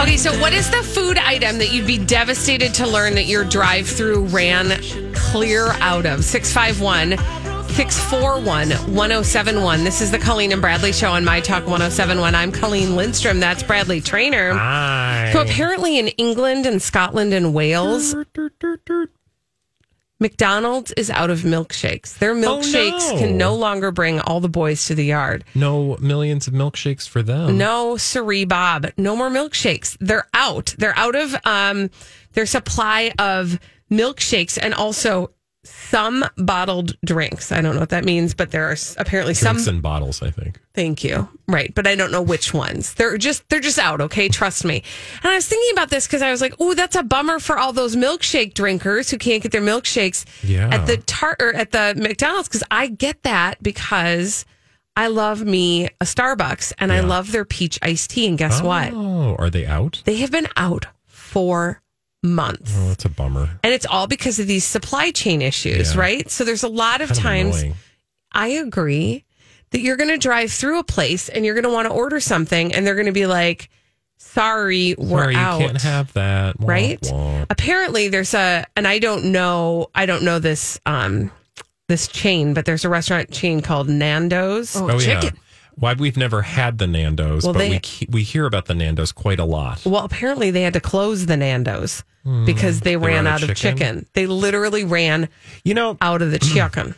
Okay, so what is the food item that you'd be devastated to learn that your drive-thru ran clear out of? 651-641-1071. This is the Colleen and Bradley Show on My Talk 1071. I'm Colleen Lindstrom. That's Bradley Traynor. Hi. So apparently in England and Scotland and Wales, McDonald's is out of milkshakes. Their milkshakes can no longer bring all the boys to the yard. No millions of milkshakes for them. No, sorry, Bob. No more milkshakes. They're out. They're out of their supply of milkshakes and also some bottled drinks. I don't know what that means, but there are apparently some drinks and bottles, I think. Thank you. Right. But I don't know which ones. They're just out. Okay. Trust me. And I was thinking about this because I was like, oh, that's a bummer for all those milkshake drinkers who can't get their milkshakes at the at the McDonald's. Cause I get that because I love me a Starbucks and I love their peach iced tea. And guess what? Oh, are they out? They have been out for months. Oh, that's a bummer. And it's all because of these supply chain issues, right? So there's a lot of times annoying. I agree that you're going to drive through a place and you're going to want to order something and they're going to be like, sorry, we're out. You can't have that. Womp, right? Womp. Apparently there's and I don't know this this chain, but there's a restaurant chain called Nando's. Oh, chicken. Yeah. Why we've never had the Nando's, but we hear about the Nando's quite a lot. Well, apparently they had to close the Nando's because they ran out of chicken. They literally ran, out of the chicken.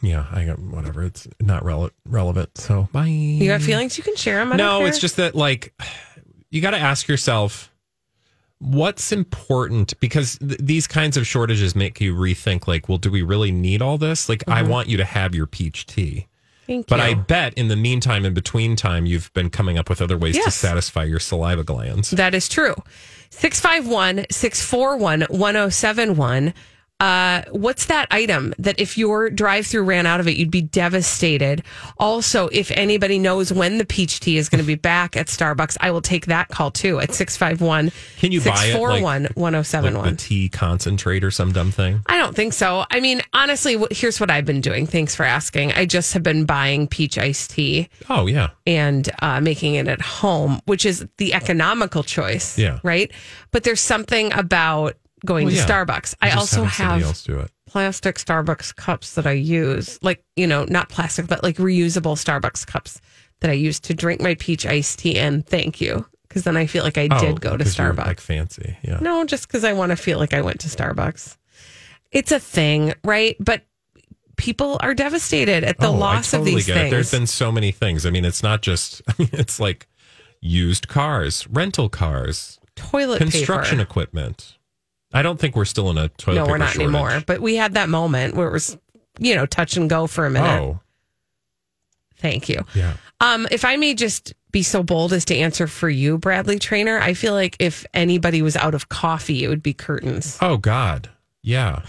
Yeah, whatever. It's not relevant. So bye. You got feelings? You can share them. No, it's just that you got to ask yourself what's important because these kinds of shortages make you rethink. Do we really need all this? I want you to have your peach tea. But I bet in the meantime, in between time, you've been coming up with other ways to satisfy your saliva glands. That is true. 651-641-1071. What's that item that if your drive-thru ran out of it, you'd be devastated? Also, if anybody knows when the peach tea is going to be back at Starbucks, I will take that call too at 651-641-1071. Can you buy it like a tea concentrate or some dumb thing? I don't think so. I mean, honestly, here's what I've been doing. Thanks for asking. I just have been buying peach iced tea. Oh, yeah. And making it at home, which is the economical choice. Yeah. Right? But there's something about going to Starbucks. I also have plastic Starbucks cups that I use, not plastic, but reusable Starbucks cups that I use to drink my peach iced tea in. Thank you. Because then I feel like I did go to Starbucks. Fancy. Yeah. No, just because I want to feel like I went to Starbucks. It's a thing, right? But people are devastated at the loss of these things. There's been so many things. I mean, it's not just, it's like used cars, rental cars, toilet paper, construction equipment. I don't think we're still in a toilet paper shortage. No, we're not anymore. But we had that moment where it was, touch and go for a minute. Oh. Thank you. Yeah. If I may just be so bold as to answer for you, Bradley Traynor, I feel like if anybody was out of coffee, it would be curtains. Oh, God. Yeah.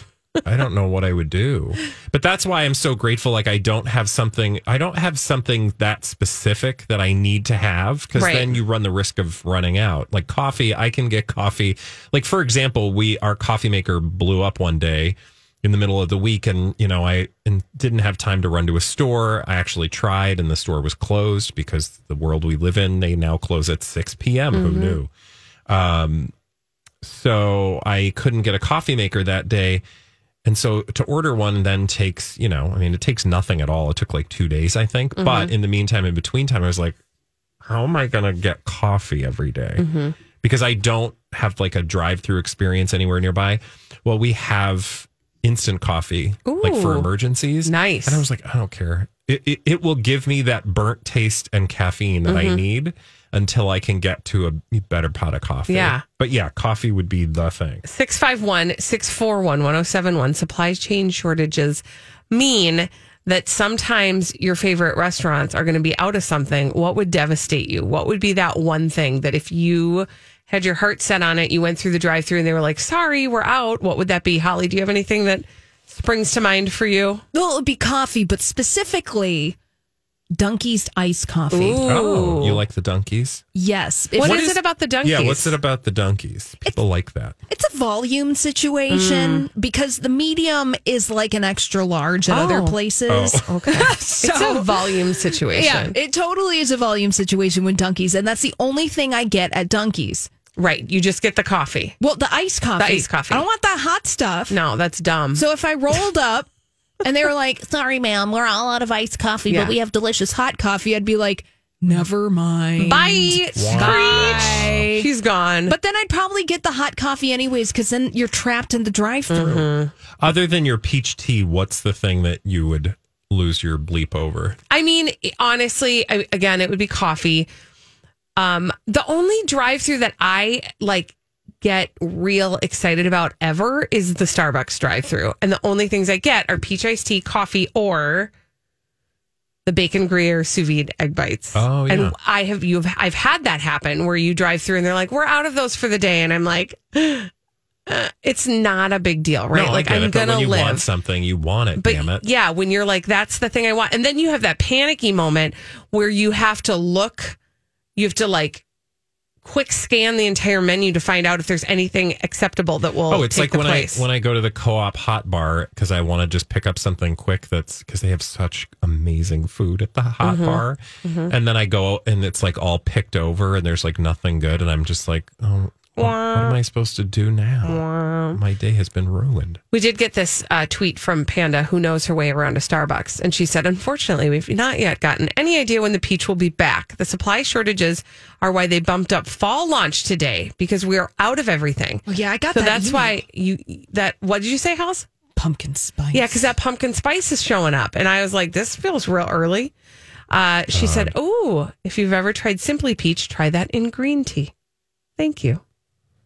I don't know what I would do. But that's why I'm so grateful. I don't have something that specific that I need to have because then you run the risk of running out. Like coffee, I can get coffee. For example, our coffee maker blew up one day in the middle of the week and, I didn't have time to run to a store. I actually tried and the store was closed because the world we live in, they now close at 6 p.m. Mm-hmm. Who knew? So I couldn't get a coffee maker that day. And so to order one then takes, it takes nothing at all. It took 2 days, I think. Mm-hmm. But in the meantime, in between time, I was like, how am I going to get coffee every day? Mm-hmm. Because I don't have like a drive-through experience anywhere nearby. Well, we have instant coffee, ooh, like for emergencies. Nice. And I was like, I don't care. It will give me that burnt taste and caffeine that mm-hmm. I need until I can get to a better pot of coffee. Yeah. But yeah, coffee would be the thing. 651-641-1071. Supply chain shortages mean that sometimes your favorite restaurants are going to be out of something. What would devastate you? What would be that one thing that if you had your heart set on it, you went through the drive-thru and they were like, sorry, we're out. What would that be? Holly, do you have anything that springs to mind for you? Well, it would be coffee, but specifically Dunkies iced coffee. Ooh. Oh, you like the Dunkies? Yes. What is it about the Dunkies? Yeah, what's it about the Dunkies? People like that. It's a volume situation because the medium is like an extra large at other places. Oh. Okay. So, it's a volume situation. Yeah, it totally is a volume situation with Dunkies, and that's the only thing I get at Dunkies. Right, you just get the coffee. Well, the iced coffee. I don't want that hot stuff. No, that's dumb. So if I rolled up and they were like, sorry, ma'am, we're all out of iced coffee, but we have delicious hot coffee, I'd be like, never mind. Bye. Screech. She's gone. But then I'd probably get the hot coffee anyways, because then you're trapped in the drive-thru. Mm-hmm. Other than your peach tea, what's the thing that you would lose your bleep over? I mean, honestly, again, it would be coffee. The only drive-thru that I like get real excited about ever is the Starbucks drive-thru, and the only things I get are peach iced tea, coffee, or the bacon Gruyere sous vide egg bites. Oh, yeah. And I've had that happen where you drive through and they're like, "We're out of those for the day," and I'm like, "It's not a big deal, right?" No, like I'm gonna live. You want something, you want it. But damn it, yeah. When you're like, "That's the thing I want," and then you have that panicky moment where you have to look, you have to like quick scan the entire menu to find out if there's anything acceptable that will take the place. When I go to the Co-op hot bar because I want to just pick up something quick, that's because they have such amazing food at the hot bar. Mm-hmm. And then I go and it's like all picked over and there's like nothing good. And I'm just like, oh, what am I supposed to do now? My day has been ruined. We did get this tweet from Panda, who knows her way around a Starbucks. And she said, unfortunately, we've not yet gotten any idea when the peach will be back. The supply shortages are why they bumped up fall launch today, because we are out of everything. Oh, yeah, I got that. So that's why what did you say, House? Pumpkin spice. Yeah, because that pumpkin spice is showing up. And I was like, this feels real early. She said, if you've ever tried Simply Peach, try that in green tea. Thank you.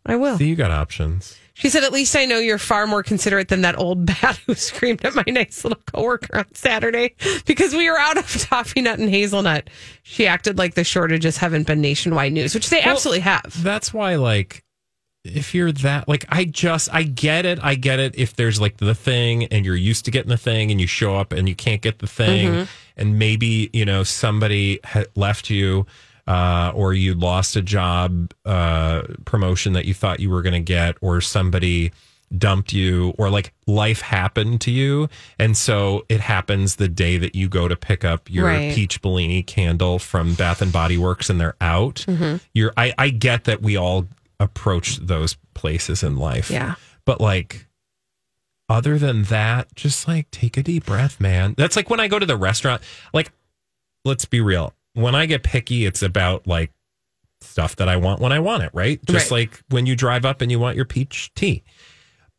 I will. See, you got options. She said, at least I know you're far more considerate than that old bat who screamed at my nice little coworker on Saturday because we were out of toffee nut and hazelnut. She acted like the shortages haven't been nationwide news, which they absolutely have. That's why, like, if you're that, like, I get it. If there's like the thing and you're used to getting the thing and you show up and you can't get the thing and maybe, you know, somebody left you. Or you lost a job promotion that you thought you were going to get, or somebody dumped you, or like life happened to you. And so it happens the day that you go to pick up your peach Bellini candle from Bath and Body Works and they're out. Mm-hmm. I get that we all approach those places in life. Yeah. But like, other than that, just like take a deep breath, man. That's like when I go to the restaurant, like, let's be real. When I get picky, it's about like stuff that I want when I want it, right? Just like when you drive up and you want your peach tea.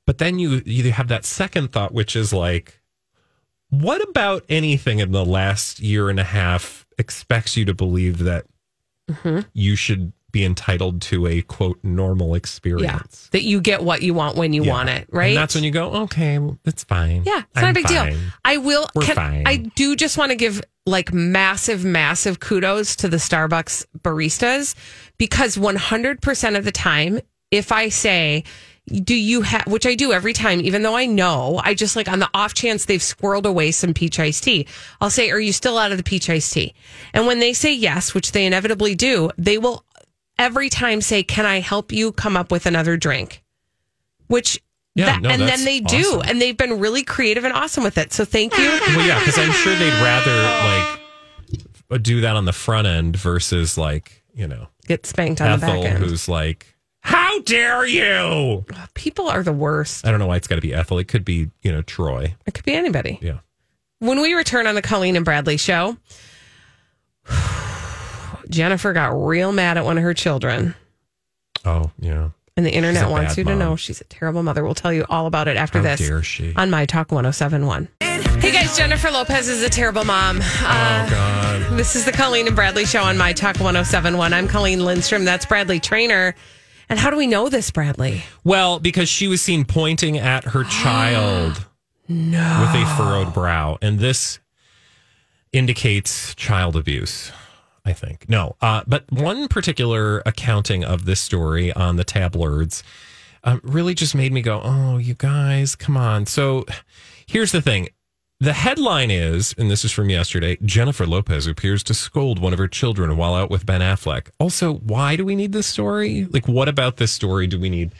But then you have that second thought, which is like, what about anything in the last year and a half expects you to believe that you should be entitled to a, quote, normal experience? Yeah. That you get what you want when you want it, right? And that's when you go, okay, it's fine. Yeah, it's not a big deal. We're fine. I do just want to give like massive kudos to the Starbucks baristas, because 100% of the time, if I say, do you have, which I do every time, even though I know, I just like on the off chance they've squirreled away some peach iced tea, I'll say, are you still out of the peach iced tea? And when they say yes, which they inevitably do, they will every time say, can I help you come up with another drink? Then they do, awesome. And they've been really creative and awesome with it. So thank you. Well, yeah, because I'm sure they'd rather like do that on the front end versus like, you know, get spanked on Ethel, the back end. Who's like, how dare you? People are the worst. I don't know why it's got to be Ethel. It could be, you know, Troy. It could be anybody. Yeah. When we return on the Colleen and Bradley show, Jennifer got real mad at one of her children. Oh, yeah. And the internet wants you to know she's a terrible mother. We'll tell you all about it after this on My Talk 1071. Hey guys, Jennifer Lopez is a terrible mom. Oh, God. This is the Colleen and Bradley show on My Talk 1071. I'm Colleen Lindstrom. That's Bradley Traynor. And how do we know this, Bradley? Well, because she was seen pointing at her child with a furrowed brow. And this indicates child abuse, I think. But one particular accounting of this story on the tabloids really just made me go, oh, you guys, come on. So here's the thing. The headline is, and this is from yesterday, Jennifer Lopez appears to scold one of her children while out with Ben Affleck. Also, why do we need this story? Like, what about this story do we need?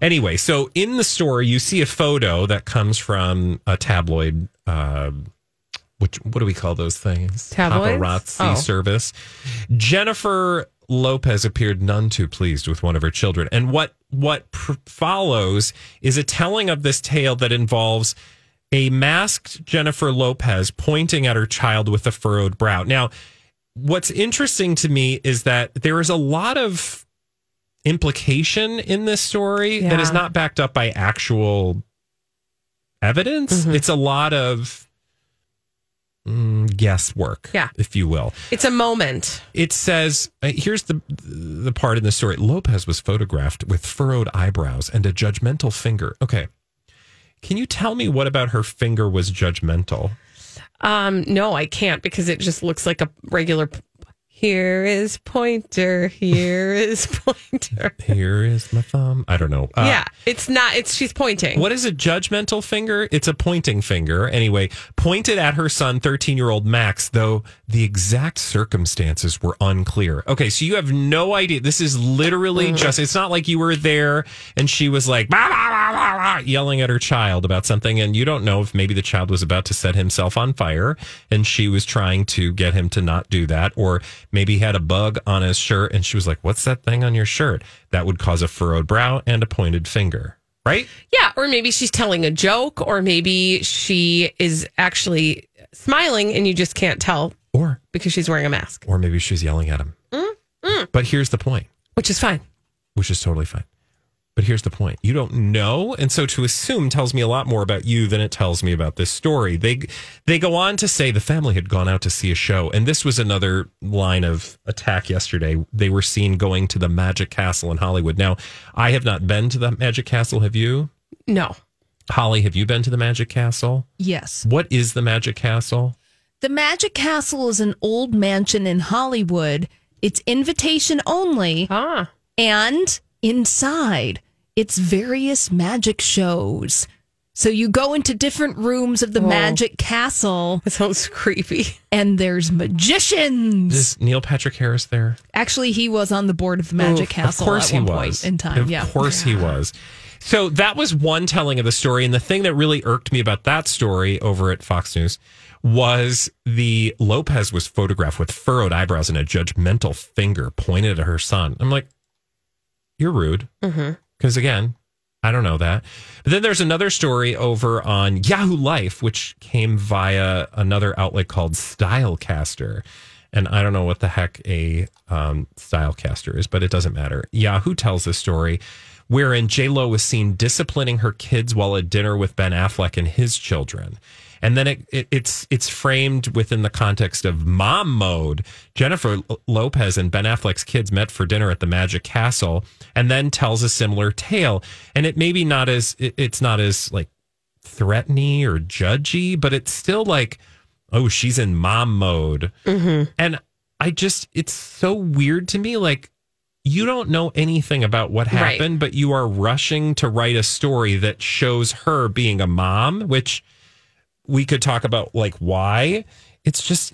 Anyway, so in the story, you see a photo that comes from a tabloid, what do we call those things? Tabloids? Paparazzi service. Jennifer Lopez appeared none too pleased with one of her children. And what follows is a telling of this tale that involves a masked Jennifer Lopez pointing at her child with a furrowed brow. Now, what's interesting to me is that there is a lot of implication in this story that is not backed up by actual evidence. Mm-hmm. It's a lot of guesswork, if you will. It's a moment. It says, here's the part in the story. Lopez was photographed with furrowed eyebrows and a judgmental finger. Okay. Can you tell me what about her finger was judgmental? No, I can't, because it just looks like a regular. Here is pointer. Here is pointer. Here is my thumb. I don't know. It's not. She's pointing. What is a judgmental finger? It's a pointing finger. Anyway, pointed at her son, 13-year-old Max, though the exact circumstances were unclear. Okay, so you have no idea. This is literally just, it's not like you were there and she was like, bah, bah, bah, bah, bah, yelling at her child about something, and you don't know if maybe the child was about to set himself on fire and she was trying to get him to not do that, or maybe he had a bug on his shirt, and she was like, what's that thing on your shirt? That would cause a furrowed brow and a pointed finger, right? Yeah, or maybe she's telling a joke, or maybe she is actually smiling, and you just can't tell or because she's wearing a mask. Or maybe she's yelling at him. Mm-hmm. But here's the point. Which is fine. Which is totally fine. But here's the point. You don't know, and so to assume tells me a lot more about you than it tells me about this story. They go on to say the family had gone out to see a show, and this was another line of attack yesterday. They were seen going to the Magic Castle in Hollywood. Now, I have not been to the Magic Castle. Have you? No. Holly, have you been to the Magic Castle? Yes. What is the Magic Castle? The Magic Castle is an old mansion in Hollywood. It's invitation only. And inside, it's various magic shows. So you go into different rooms of the Magic Castle. That sounds creepy. And there's magicians. Is Neil Patrick Harris there? Actually, he was on the board of the Magic Castle at one point in time. Of course he was. So that was one telling of the story. And the thing that really irked me about that story over at Fox News was the Lopez was photographed with furrowed eyebrows and a judgmental finger pointed at her son. I'm like, you're rude, because again, I don't know that. But then there's another story over on Yahoo Life, which came via another outlet called Stylecaster, and I don't know what the heck a Stylecaster is, but it doesn't matter. Yahoo tells this story wherein J-Lo was seen disciplining her kids while at dinner with Ben Affleck and his children. And then it's framed within the context of mom mode. Jennifer Lopez and Ben Affleck's kids met for dinner at the Magic Castle, and then tells a similar tale. And it maybe not as it's not as like threatening or judgy, but it's still like, oh, she's in mom mode. Mm-hmm. And it's so weird to me. Like, you don't know anything about what happened, but you are rushing to write a story that shows her being a mom, which we could talk about, like, why. It's just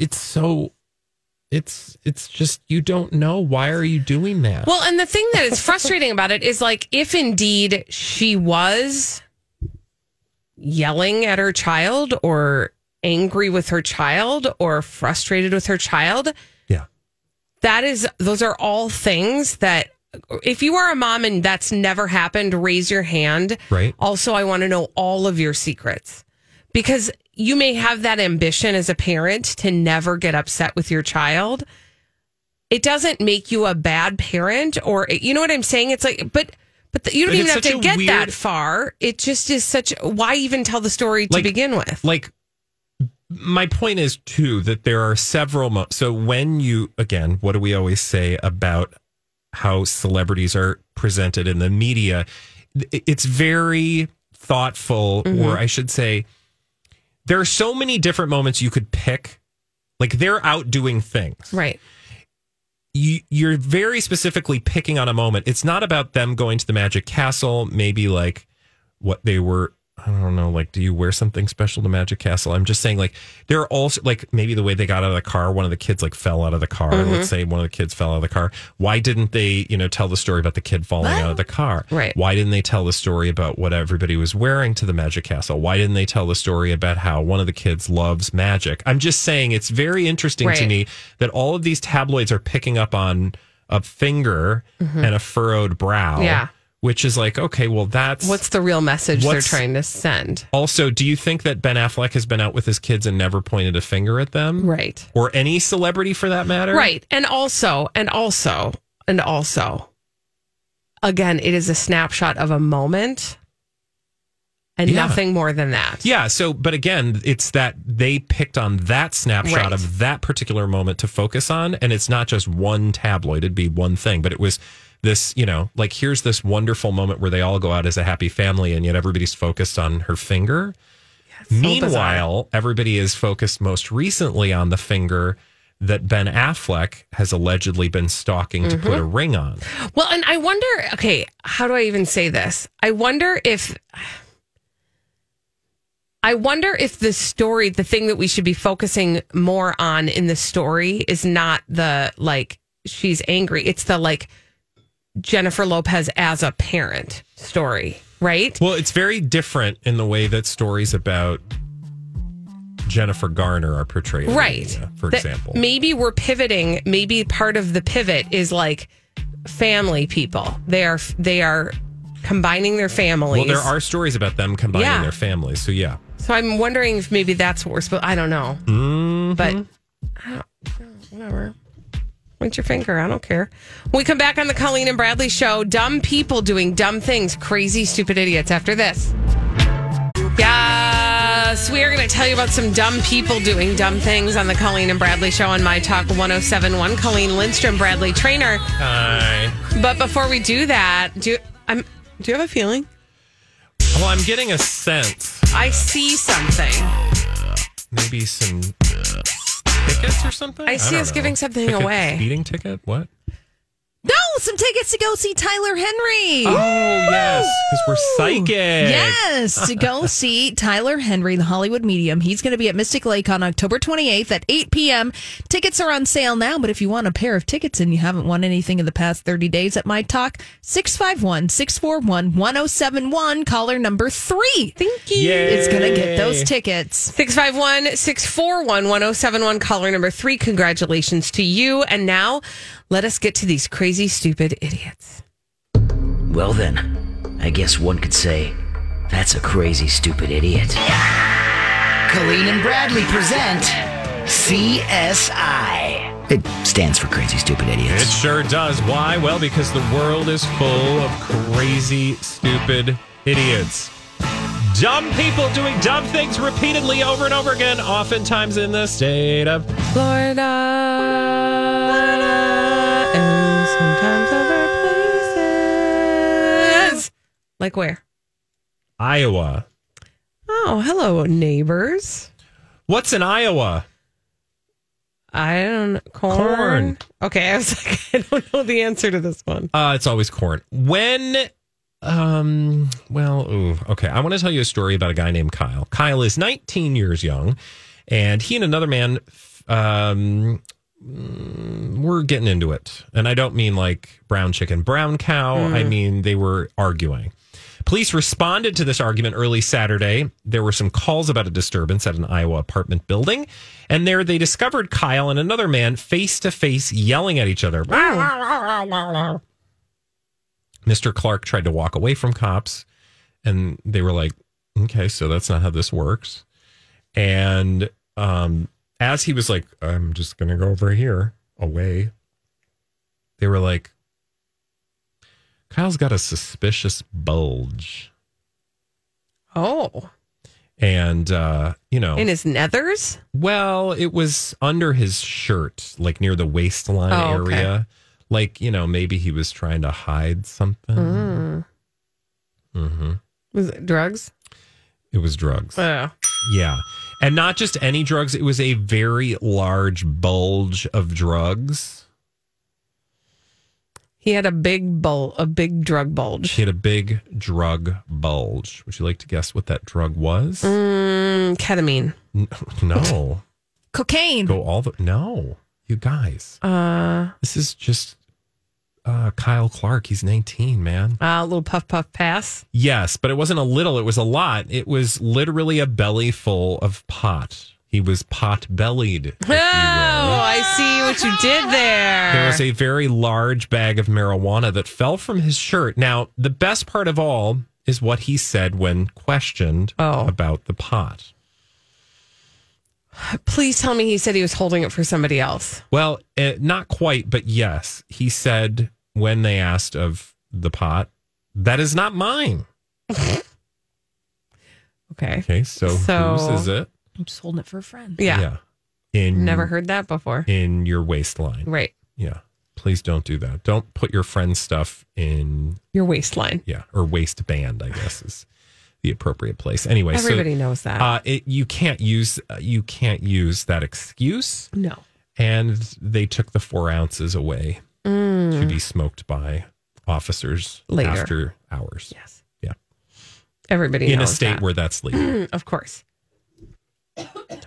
you don't know. Why are you doing that? Well, and the thing that is frustrating about it is, like, if indeed she was yelling at her child or angry with her child or frustrated with her child, those are all things that, if you are a mom and that's never happened, raise your hand. Right. Also, I want to know all of your secrets. Because you may have that ambition as a parent to never get upset with your child, it doesn't make you a bad parent, or you know what I'm saying? It's like, but you don't even have to get that far. It just is such. Why even tell the story to begin with? Like, my point is too that there are several. So when you, again, what do we always say about how celebrities are presented in the media? It's very thoughtful, mm-hmm. or I should say, there are so many different moments you could pick. Like, they're out doing things, right? You're very specifically picking on a moment. It's not about them going to the Magic Castle. Maybe like what they were, I don't know, like, do you wear something special to Magic Castle? I'm just saying, like, there are also, like, maybe the way they got out of the car, one of the kids like fell out of the car. Mm-hmm. Let's say one of the kids fell out of the car. Why didn't they, you know, tell the story about the kid falling out of the car? Right. Why didn't they tell the story about what everybody was wearing to the Magic Castle? Why didn't they tell the story about how one of the kids loves magic? I'm just saying, it's very interesting to me that all of these tabloids are picking up on a finger mm-hmm. and a furrowed brow. Yeah. Which is like, okay, well, that's... What's the real message they're trying to send? Also, do you think that Ben Affleck has been out with his kids and never pointed a finger at them? Right. Or any celebrity for that matter? Right. And also, again, it is a snapshot of a moment and nothing more than that. Yeah. So, but again, it's that they picked on that snapshot of that particular moment to focus on. And it's not just one tabloid. It'd be one thing, but it was... This, you know, like, here's this wonderful moment where they all go out as a happy family, and yet everybody's focused on her finger. Yes, meanwhile, so everybody is focused most recently on the finger that Ben Affleck has allegedly been stalking mm-hmm. to put a ring on. Well, and I wonder, okay, how do I even say this? I wonder if the story, the thing that we should be focusing more on in the story is not the, like, she's angry. It's the, like, Jennifer Lopez as a parent story, right? Well, it's very different in the way that stories about Jennifer Garner are portrayed. Right. In media, for example. Maybe we're pivoting. Maybe part of the pivot is like family people. They are combining their families. Well, there are stories about them combining their families. So, yeah. So I'm wondering if maybe that's what we're supposed to... I don't know. Mm-hmm. But I don't, whatever. Point your finger. I don't care. When we come back on the Colleen and Bradley Show, dumb people doing dumb things, crazy, stupid idiots after this. Yes, we are going to tell you about some dumb people doing dumb things on the Colleen and Bradley Show on My Talk 1071. Colleen Lindstrom, Bradley Traynor. Hi. But before we do that, do you have a feeling? Well, I'm getting a sense. I see something. Maybe some... tickets or something? I see us giving something away. Speeding ticket? What? No, some tickets to go see Tyler Henry. Oh, yes, because we're psychic. Yes, to go see Tyler Henry, the Hollywood medium. He's going to be at Mystic Lake on October 28th at 8 p.m. Tickets are on sale now, but if you want a pair of tickets and you haven't won anything in the past 30 days at My Talk, 651-641-1071, caller number 3. Thank you. It's going to get those tickets. 651-641-1071, caller number 3. Congratulations to you. And now... let us get to these crazy, stupid idiots. Well, then, I guess one could say, that's a crazy, stupid idiot. Yeah! Colleen and Bradley present CSI. It stands for Crazy, Stupid Idiots. It sure does. Why? Well, because the world is full of crazy, stupid idiots. Dumb people doing dumb things repeatedly over and over again, oftentimes in the state of Florida. And sometimes other places. Like where? Iowa. Oh, hello, neighbors. What's in Iowa? I don't know. Corn. Okay, I was like, I don't know the answer to this one. It's always corn. When... I want to tell you a story about a guy named Kyle. Kyle is 19 years young, and he and another man... we're getting into it. And I don't mean like brown chicken, brown cow. I mean, they were arguing. Police responded to this argument early Saturday. There were some calls about a disturbance at an Iowa apartment building. And there they discovered Kyle and another man face to face yelling at each other. Mr. Clark tried to walk away from cops. And they were like, okay, so that's not how this works. And, as he was like, I'm just going to go over here, away, they were like, Kyle's got a suspicious bulge. Oh. And, you know. In his nethers? Well, it was under his shirt, like near the waistline area. Okay. Like, you know, maybe he was trying to hide something. Mm. Mm-hmm. Was it drugs? It was drugs. Oh. Yeah. And not just any drugs. It was a very large bulge of drugs. He had a big drug bulge. He had a big drug bulge. Would you like to guess what that drug was? Ketamine. No. Cocaine. No. You guys. This is just Kyle Clark. He's 19, man. A little puff pass. Yes, but it wasn't a little. It was a lot. It was literally a belly full of pot. He was pot-bellied. Oh, I see what you did there. There was a very large bag of marijuana that fell from his shirt. Now, the best part of all is what he said when questioned about the pot. Please tell me he said he was holding it for somebody else. Well, not quite, but yes. He said when they asked of the pot, that is not mine. Okay. Okay, so whose is it? I'm just holding it for a friend. Yeah. Never heard that before. In your waistline. Right. Yeah. Please don't do that. Don't put your friend's stuff in your waistline. Yeah. Or waistband, I guess, is the appropriate place. Anyway. Everybody knows that. You can't use that excuse. No. And they took the 4 ounces away to be smoked by officers later. After hours. Yes. Yeah. Everybody knows that. In a state where that's legal. Of course.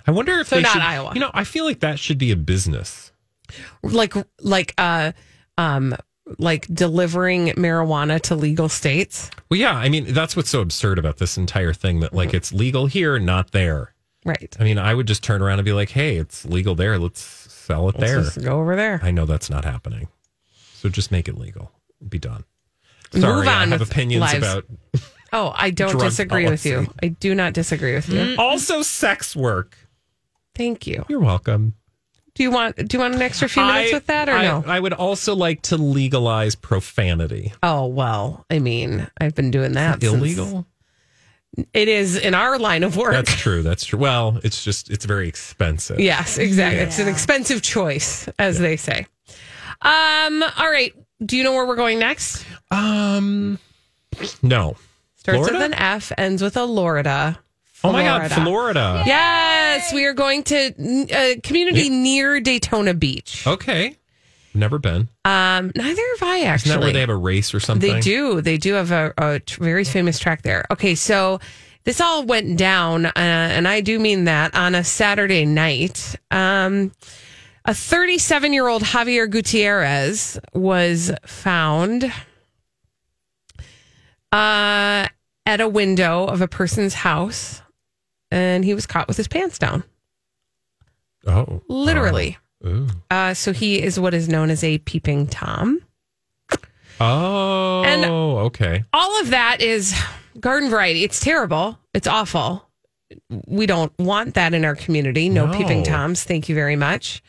I wonder if they should, Iowa. You know, I feel like that should be a business, like delivering marijuana to legal states. Well, yeah, I mean that's what's so absurd about this entire thing that like it's legal here, not there. Right. I mean, I would just turn around and be like, "Hey, it's legal there. Let's sell it there. Just go over there." I know that's not happening, so just make it legal. Be done. Sorry, move on. I have opinions about. Oh, I don't disagree policy. With you. I do not disagree with you. Also, sex work. Thank you. You're welcome. Do you want an extra few minutes with that, or no? I would also like to legalize profanity. Oh well, I mean, I've been doing that. Illegal. It is in our line of work. That's true. That's true. Well, it's very expensive. Yes, exactly. Yeah. It's an expensive choice, as they say. All right. Do you know where we're going next? No. Starts Florida? With an F, ends with a Lorida. Oh my God, Florida. Yay! Yes, we are going to a community near Daytona Beach. Okay. Never been. Neither have I, actually. Isn't that where they have a race or something? They do. They do have a very famous track there. Okay, so this all went down, and I do mean that, on a Saturday night. A 37-year-old Javier Gutierrez was found at a window of a person's house, and he was caught with his pants down. Oh. Literally. So he is what is known as a peeping Tom. Oh, and okay. All of that is garden variety. It's terrible. It's awful. We don't want that in our community. No peeping Toms. Thank you very much.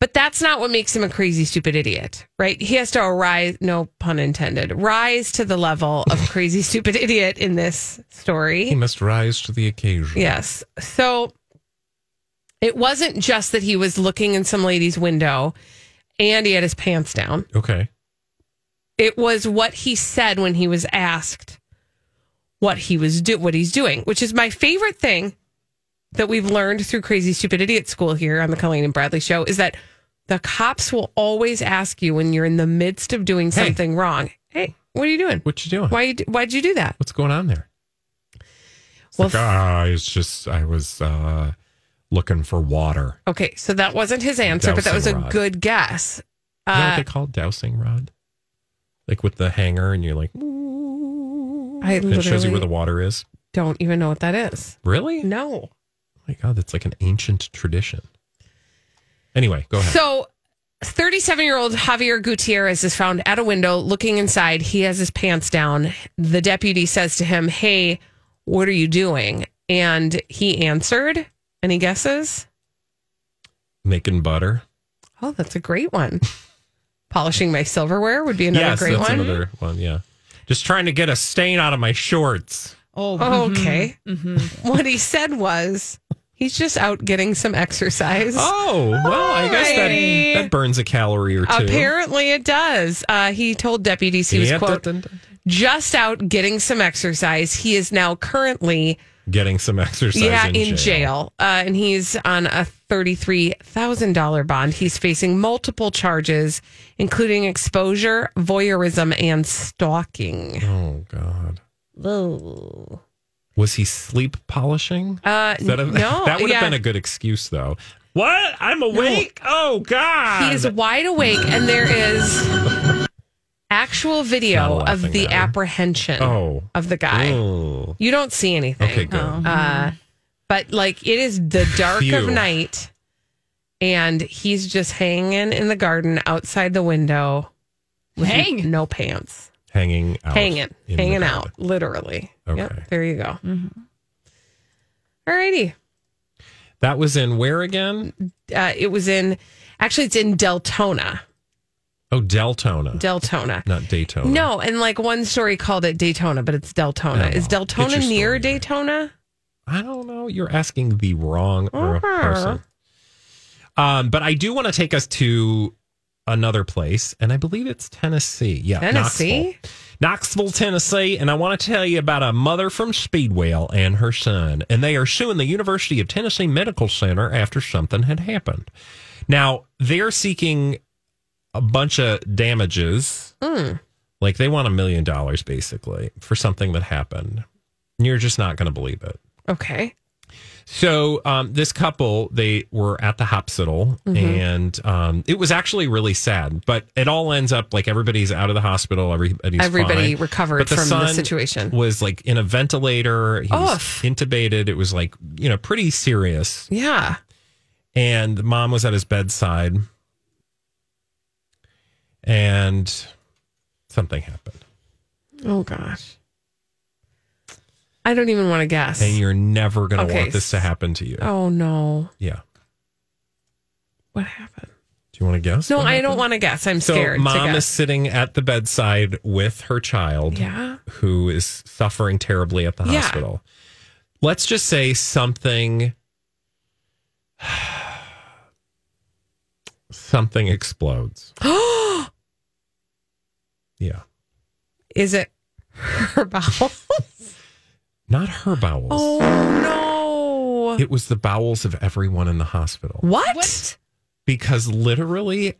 But that's not what makes him a crazy, stupid idiot, right? He has to arise, no pun intended, rise to the level of crazy, stupid idiot in this story. He must rise to the occasion. Yes. So it wasn't just that he was looking in some lady's window and he had his pants down. Okay. It was what he said when he was asked what he's doing, which is my favorite thing that we've learned through Crazy Stupid Idiot School here on the Colleen and Bradley Show is that the cops will always ask you when you're in the midst of doing something wrong. Hey, what are you doing? What you doing? Why'd you do that? What's going on there? It's I was looking for water. Okay, so that wasn't his answer, but that was a good guess. Is that what they call dousing rod? Like with the hanger, and you're like, and it shows you where the water is. Don't even know what that is. Really? No. My God, that's like an ancient tradition. Anyway, go ahead. So 37-year-old Javier Gutierrez is found at a window looking inside. He has his pants down. The deputy says to him, "Hey, what are you doing?" And he answered, any guesses? Making butter. Oh, that's a great one. Polishing my silverware would be another great one. Yes, that's another one, yeah. Just trying to get a stain out of my shorts. Oh, okay. Mm-hmm. What he said was, he's just out getting some exercise. Oh, well, I guess that burns a calorie or two. Apparently it does. He told deputies he was, quote, just out getting some exercise. He is now currently... getting some exercise in jail. And he's on a $33,000 bond. He's facing multiple charges, including exposure, voyeurism, and stalking. Oh, God. Whoa. Was he sleep polishing? No. That would have been a good excuse, though. What? I'm awake? No. Oh, God. He is wide awake, and there is... actual video of the apprehension of the guy. Ooh. You don't see anything. Okay, good. But like it is the dark of night, and he's just hanging in the garden outside the window, no pants, hanging out, literally. Okay, yep, there you go. Mm-hmm. All righty. That was in where again? It's in Deltona. Oh, Deltona. Deltona. Not Daytona. No, and like one story called it Daytona, but it's Deltona. Is Deltona near Daytona? I don't know. You're asking the wrong person. But I do want to take us to another place, and I believe it's Tennessee. Yeah, Tennessee? Knoxville, Tennessee, and I want to tell you about a mother from Speedwell and her son, and they are suing the University of Tennessee Medical Center after something had happened. Now, they're seeking... a bunch of damages. Like they want $1 million basically for something that happened. And you're just not going to believe it. Okay. So this couple, they were at the hospital and it was actually really sad, but it all ends up like everybody's out of the hospital. Everybody fine. Recovered from the situation. Was like in a ventilator. He was intubated. It was like, pretty serious. Yeah. And the mom was at his bedside. And something happened. Oh, gosh. I don't even want to guess. And you're never going to want this to happen to you. Oh, no. Yeah. What happened? Do you want to guess? No, I don't want to guess. I'm scared to guess. So mom is sitting at the bedside with her child who is suffering terribly at the hospital. Let's just say something explodes. Yeah. Is it her bowels? Not her bowels. Oh, no. It was the bowels of everyone in the hospital. What? Because literally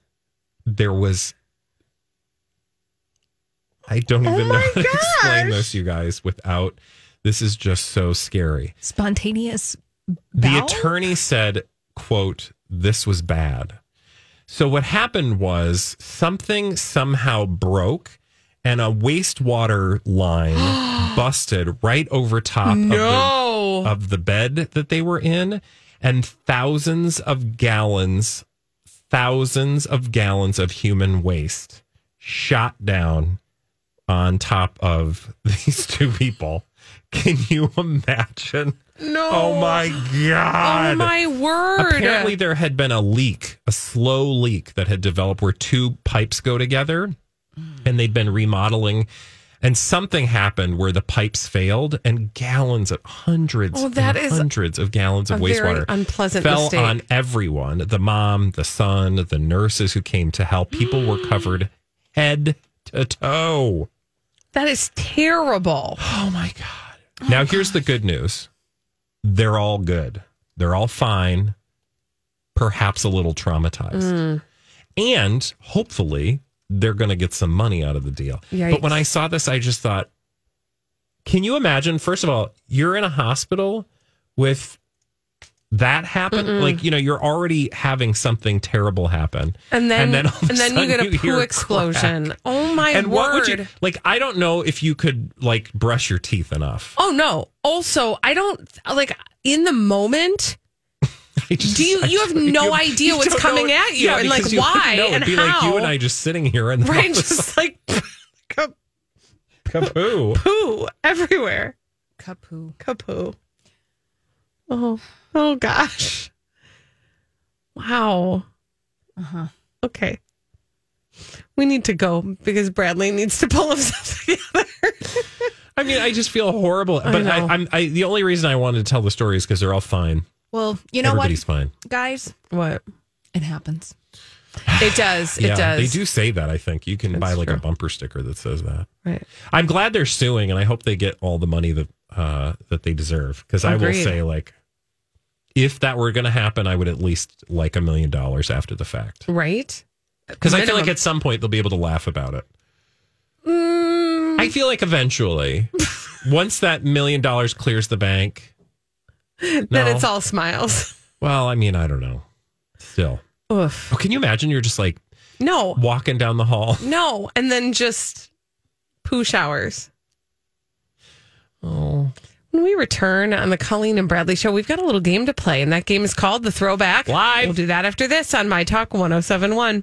there was... I don't even know how to explain this, you guys, without... This is just so scary. Spontaneous bowel? The attorney said, quote, this was bad. So what happened was something somehow broke and a wastewater line busted right over top of the bed that they were in. And thousands of gallons of human waste shot down on top of these two people. Can you imagine? No. Oh, my God. Oh, my word. Apparently, there had been a slow leak that had developed where two pipes go together, and they'd been remodeling, and something happened where the pipes failed, and hundreds of gallons of wastewater fell on everyone. The mom, the son, the nurses who came to help. People were covered head to toe. That is terrible. Oh, my God. Here's the good news. They're all good. They're all fine. Perhaps a little traumatized. And hopefully they're going to get some money out of the deal. Yikes. But when I saw this, I just thought, can you imagine? First of all, you're in a hospital with that happen. Mm-mm. Like, you're already having something terrible happen. And then you get a poo explosion. Crack. Oh, my word. What would you... Like, I don't know if you could, like, brush your teeth enough. Oh, no. Also, I don't... Like, in the moment... You have no idea what's coming at you and, like, why and how. It'd be like you and I just sitting here and... Right, just, like... Kapoo. Poo everywhere. Kapoo. Oh, gosh. Wow. Okay. We need to go because Bradley needs to pull himself together. I mean, I just feel horrible. But I'm the only reason I wanted to tell the story is because they're all fine. Well, you know everybody's what? Everybody's fine. Guys, what? It happens. It does. It does. They do say that, I think. You can buy a bumper sticker that says that. Right. I'm glad they're suing, and I hope they get all the money that they deserve. Because I will say, if that were going to happen, I would at least like $1 million after the fact. Right. Because I feel like at some point they'll be able to laugh about it. I feel like eventually, once that $1 million clears the bank, then it's all smiles. Well, I mean, I don't know. Still. Oof. Oh, can you imagine? You're just walking down the hall. No. And then just poo showers. Oh. When we return on the Colleen and Bradley Show, we've got a little game to play, and that game is called The Throwback Live. We'll do that after this on My Talk 1071.